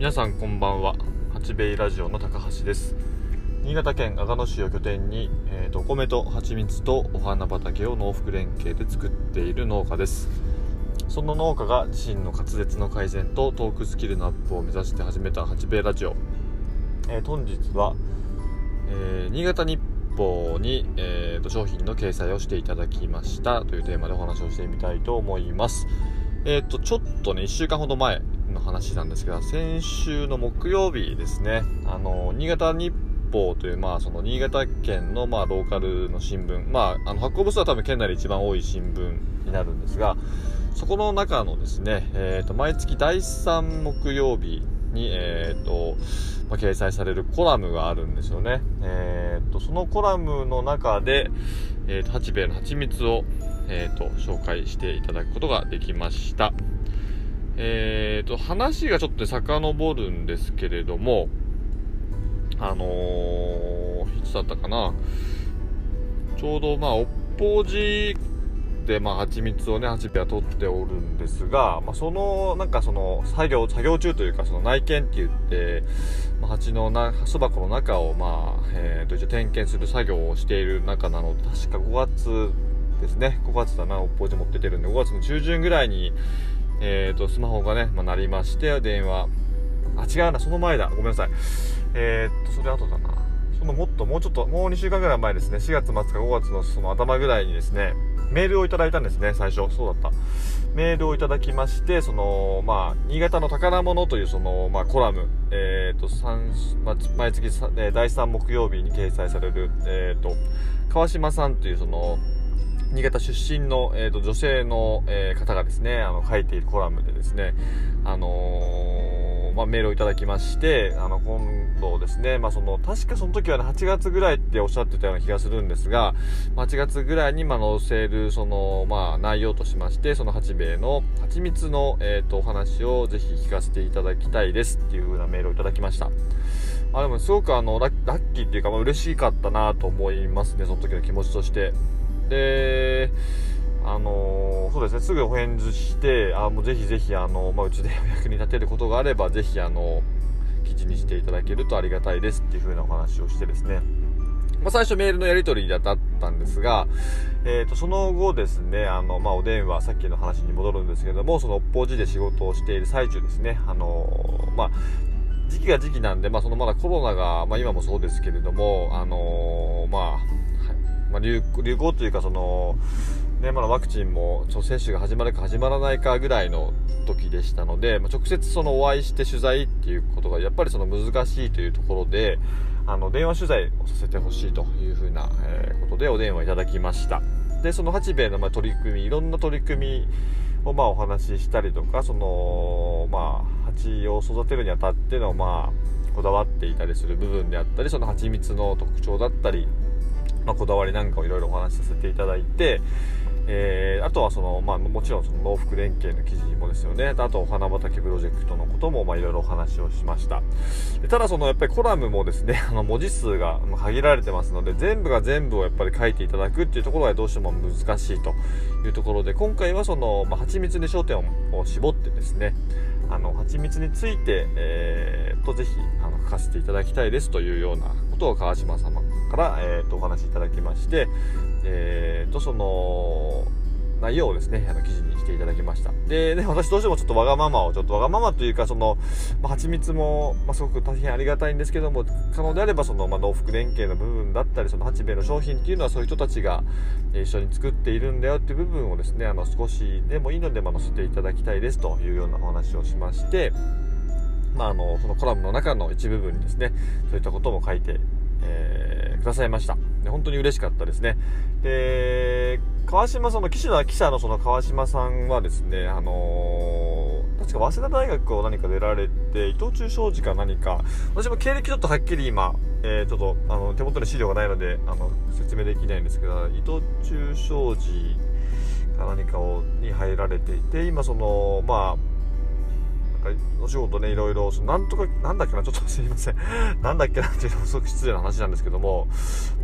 皆さんこんばんは。八兵衛ラジオの高橋です。新潟県阿賀野市を拠点に、お米と蜂蜜とお花畑を農福連携で作っている農家です。その農家が自身の滑舌の改善とトークスキルのアップを目指して始めた八兵衛ラジオ、本日は、新潟日報に、商品の掲載をしていただきましたというテーマでお話をしてみたいと思います。ちょっとね1週間ほど前の話なんですが、先週の木曜日ですね、新潟日報という、その新潟県の、ローカルの新聞、発行部数は多分県内で一番多い新聞になるんですが、そこの中のですね、毎月第3木曜日に、掲載されるコラムがあるんですよね。そのコラムの中で、八兵衛の蜂蜜を、紹介していただくことができました。話がちょっと遡るんですけれども、いつだったかな、ちょうどおっぽうじで蜂蜜をね蜂兵衛は取っておるんですが、その作業中というか、その内見って言って、蜂の巣箱の中を一応点検する作業をしている中なので、確か5月だな、おっぽうじ持っててるんで5月の中旬ぐらいにスマホがね、鳴りまして、電話その前だ、ごめんなさい、それ後だな、そのもう2週間ぐらい前ですね、4月末か5月のその頭ぐらいにですね、メールをいただいたんですね。最初そうだった、メールをいただきまして、新潟の宝物というコラム、毎月第3木曜日に掲載される、川島さんという新潟出身の、女性の、方がですね、書いているコラムでですね、メールをいただきまして、今度ですね、確かその時は、8月ぐらいっておっしゃってたような気がするんですが、8月ぐらいに載せる内容としまして、その八兵衛の蜂蜜の、お話をぜひ聞かせていただきたいですっていう風なメールをいただきました。でもすごくラッキーっていうか、嬉しかったなと思いますね、その時の気持ちとして。で、そうですね、すぐお返事して、もうぜひぜひうちでお役に立てることがあれば、ぜひ記事にしていただけるとありがたいですっていう風なお話をしてですね、最初メールのやり取りだったんですが、その後ですね、お電話、さっきの話に戻るんですけども、そのおっぽうじで仕事をしている最中ですね、時期が時期なんで、まだコロナが、今もそうですけれども、流行というか、ワクチンも接種が始まるか始まらないかぐらいの時でしたので、直接お会いして取材っていうことがやっぱり難しいというところで、電話取材をさせてほしいというふうなことでお電話いただきました。で、その八兵衛のいろんな取り組みをお話ししたりとか、蜂を育てるにあたってのこだわっていたりする部分であったり、その蜂蜜の特徴だったり、こだわりなんかをいろいろお話しさせていただいて、あとはもちろん農福連携の記事もですよね、あとお花畑プロジェクトのこともいろいろお話をしました。ただやっぱりコラムもですね、文字数が限られてますので、全部が全部をやっぱり書いていただくっていうところがどうしても難しいというところで、今回は蜂蜜に焦点を絞ってですね、蜂蜜について、ぜひ書かせていただきたいですというようなことを川島様から、お話しいただきまして、その内容をですね、記事にしていただきました。でね、私どうしてもわがままというか、蜂蜜も、すごく大変ありがたいんですけども、可能であれば農福連携の部分だったり、八兵衛の商品っていうのはそういう人たちが一緒に作っているんだよっていう部分をですね、少しでもいいので載せていただきたいですというようなお話をしまして、そのコラムの中の一部分にですね、そういったことも書いて、くださいました。本当に嬉しかったですね。で、記者の川島さんはですね、確か早稲田大学を何か出られて、伊藤忠商事か何か、私も経歴ちょっとはっきり今、手元に資料がないので説明できないんですけど、伊藤忠商事か何かに入られていて、今お仕事ね、いろいろなんとかなんだっけな、ちょっとすいませんなんだっけなっていうのすごく失礼な話なんですけども、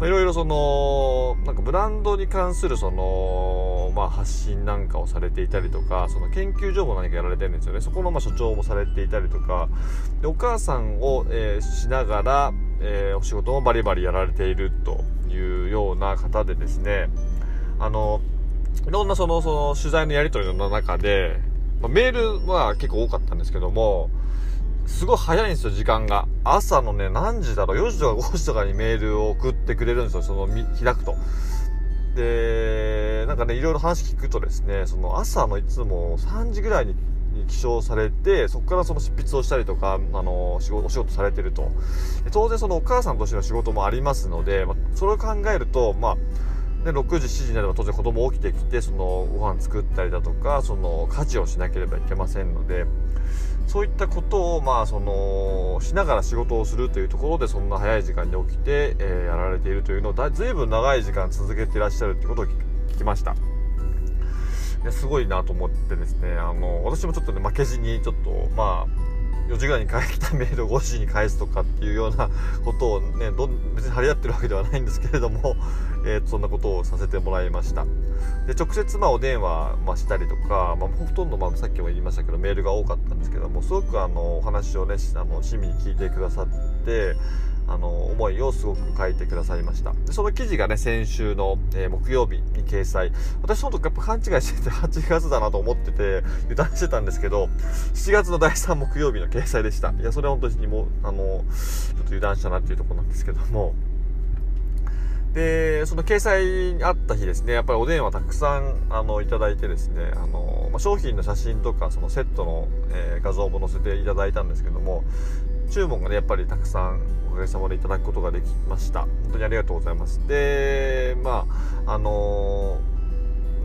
いろいろそのなんかブランドに関するその、発信なんかをされていたりとか、その研究所も何かやられてるんですよね。そこの所長もされていたりとかで、お母さんを、しながら、お仕事もバリバリやられているというような方でですね、いろんなその取材のやり取りの中で、メールは結構多かったんですけども、すごい早いんですよ、時間が。朝のね、何時だろう、4時とか5時とかにメールを送ってくれるんですよ、開くと。で、なんかね、いろいろ話聞くとですね、その朝のいつも3時ぐらいに起床されて、そこからその執筆をしたりとか、お仕事されてると。で、当然そのお母さんとしての仕事もありますので、それを考えると、で6時7時になれば当然子供起きてきて、そのご飯作ったりだとか、その家事をしなければいけませんので、そういったことをしながら仕事をするというところで、そんな早い時間に起きて、やられているというのをずいぶん長い時間続けていらっしゃるということを聞きました。すごいなと思ってですね、私もちょっとね、負けじにちょっと4時ぐらいに来たメールを5時に返すとかっていうようなことをね、別に張り合ってるわけではないんですけれども、そんなことをさせてもらいました。で、直接お電話したりとか、ほとんどさっきも言いましたけどメールが多かったんですけども、すごくお話をね、親身に聞いてくださって、思いをすごく書いてくださいました。で、その記事がね、先週の、木曜日に掲載。私その時やっぱ勘違いしてて8月だなと思ってて油断してたんですけど、7月の第3木曜日の掲載でした。いや、それは本当にもうちょっと油断したなっていうところなんですけども、でその掲載にあった日ですね、やっぱりお電話たくさんいただいてですね、商品の写真とかそのセットの、画像も載せていただいたんですけども、注文がね、やっぱりたくさんおかげさまでいただくことができました。本当にありがとうございます。で、な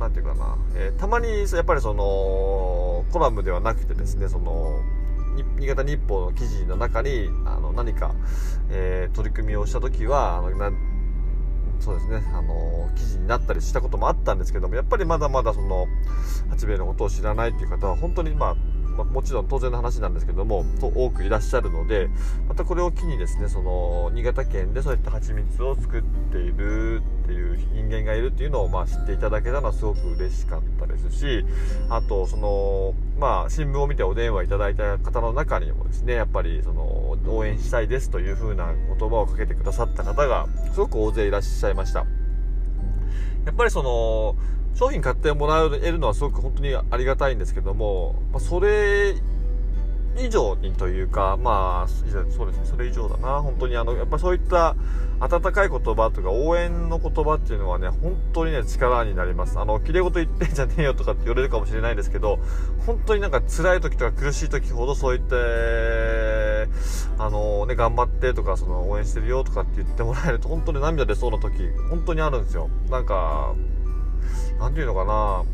んていうかな、たまにやっぱりそのコラムではなくてですね、その新潟日報の記事の中に何か、取り組みをした時はそうですね、記事になったりしたこともあったんですけども、やっぱりまだまだその八兵衛のことを知らないという方は本当にもちろん当然の話なんですけども多くいらっしゃるので、またこれを機にですね、その新潟県でそういった蜂蜜を作っているっていう人間がいるっていうのを知っていただけたのはすごく嬉しかったですし、あとその新聞を見てお電話いただいた方の中にもですね、やっぱりその応援したいですというふうな言葉をかけてくださった方がすごく大勢いらっしゃいました。やっぱりその商品買ってもらえるのはすごく本当にありがたいんですけども、それ以上にというか、そうですね、それ以上だな。本当にやっぱりそういった温かい言葉とか応援の言葉っていうのはね、本当にね、力になります。きれいごと言ってんじゃねえよとかって言われるかもしれないですけど、本当になんか辛い時とか苦しい時ほどそういった頑張ってとか、その応援してるよとかって言ってもらえると、本当に涙出そうな時本当にあるんですよ。なんかなんていうのかな、本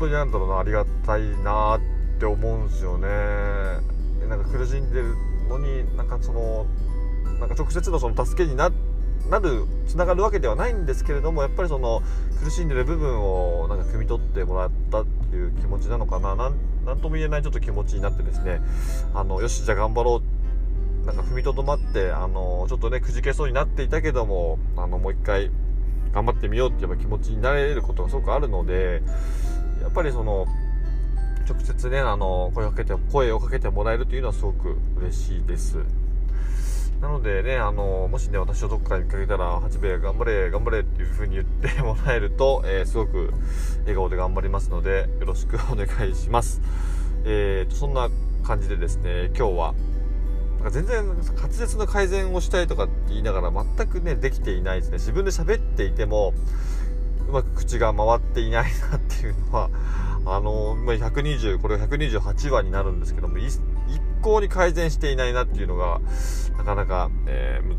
当になんだろうな、ありがたいなって思うんですよね。なんか苦しんでるのに、なんか直接のその助けになる、つながるわけではないんですけれども、やっぱりその苦しんでる部分をなんか汲み取ってもらったっていう気持ちなのかな、なんとも言えないちょっと気持ちになってですね、よし、じゃあ頑張ろうってなんか踏みとどまって、ちょっとね、くじけそうになっていたけども、もう一回頑張ってみようっていう気持ちになれることがすごくあるので、やっぱりその直接ね、声をかけてもらえるというのはすごく嬉しいです。なのでね、もしね、私をどっかに見かけたら、八兵衛頑張れ頑張れっていうふうに言ってもらえると、すごく笑顔で頑張りますので、よろしくお願いします。そんな感じでですね、今日は全然滑舌の改善をしたいとかって言いながら全くね、できていないですね。自分で喋っていてもうまく口が回っていないなっていうのは、これが128話になるんですけども、一向に改善していないなっていうのがなかなか、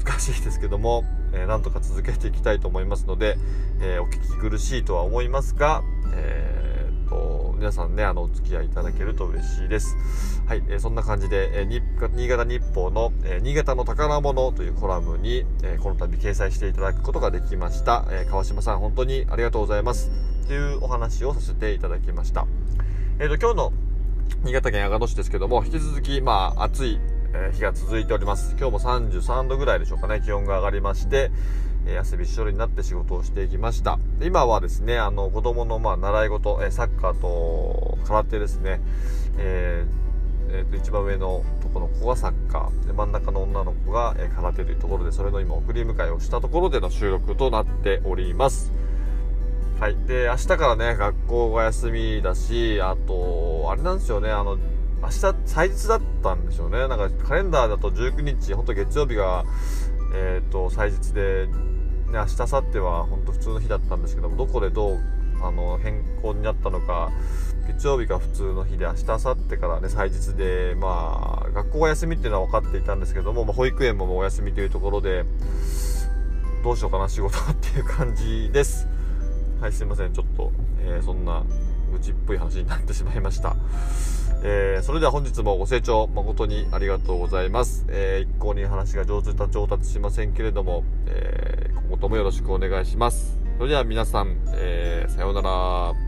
難しいですけども、なんとか続けていきたいと思いますので、お聞き苦しいとは思いますが、皆さんね、お付き合いいただけると嬉しいです。はい、そんな感じで、新潟日報の、新潟の宝物というコラムに、この度掲載していただくことができました。川島さん、本当にありがとうございますというお話をさせていただきました。今日の新潟県阿賀野市ですけども、引き続き暑い日が続いております。今日も33度ぐらいでしょうかね。気温が上がりまして汗びっしょりになって仕事をしていきました。今はですね、子供の習い事、サッカーと空手ですね、一番上のとこの子がサッカーで、真ん中の女の子が空手というところで、それの今送り迎えをしたところでの収録となっております。はい。で、明日からね学校が休みだし、あとあれなんですよね、明日祭日だったんでしょうね。なんかカレンダーだと19日、ほんと月曜日が祭日で、ね、明日明後日はほんと普通の日だったんですけども、どこでどう変更になったのか、月曜日が普通の日で明日明後日からね祭日で、学校が休みっていうのは分かっていたんですけども、保育園ももうお休みというところで、どうしようかな仕事っていう感じです。はい、すいません、ちょっと、そんな愚痴っぽい話になってしまいました。それでは本日もご清聴誠にありがとうございます。一向に話が上手に上達しませんけれども、今後ともよろしくお願いします。それでは皆さん、さようなら。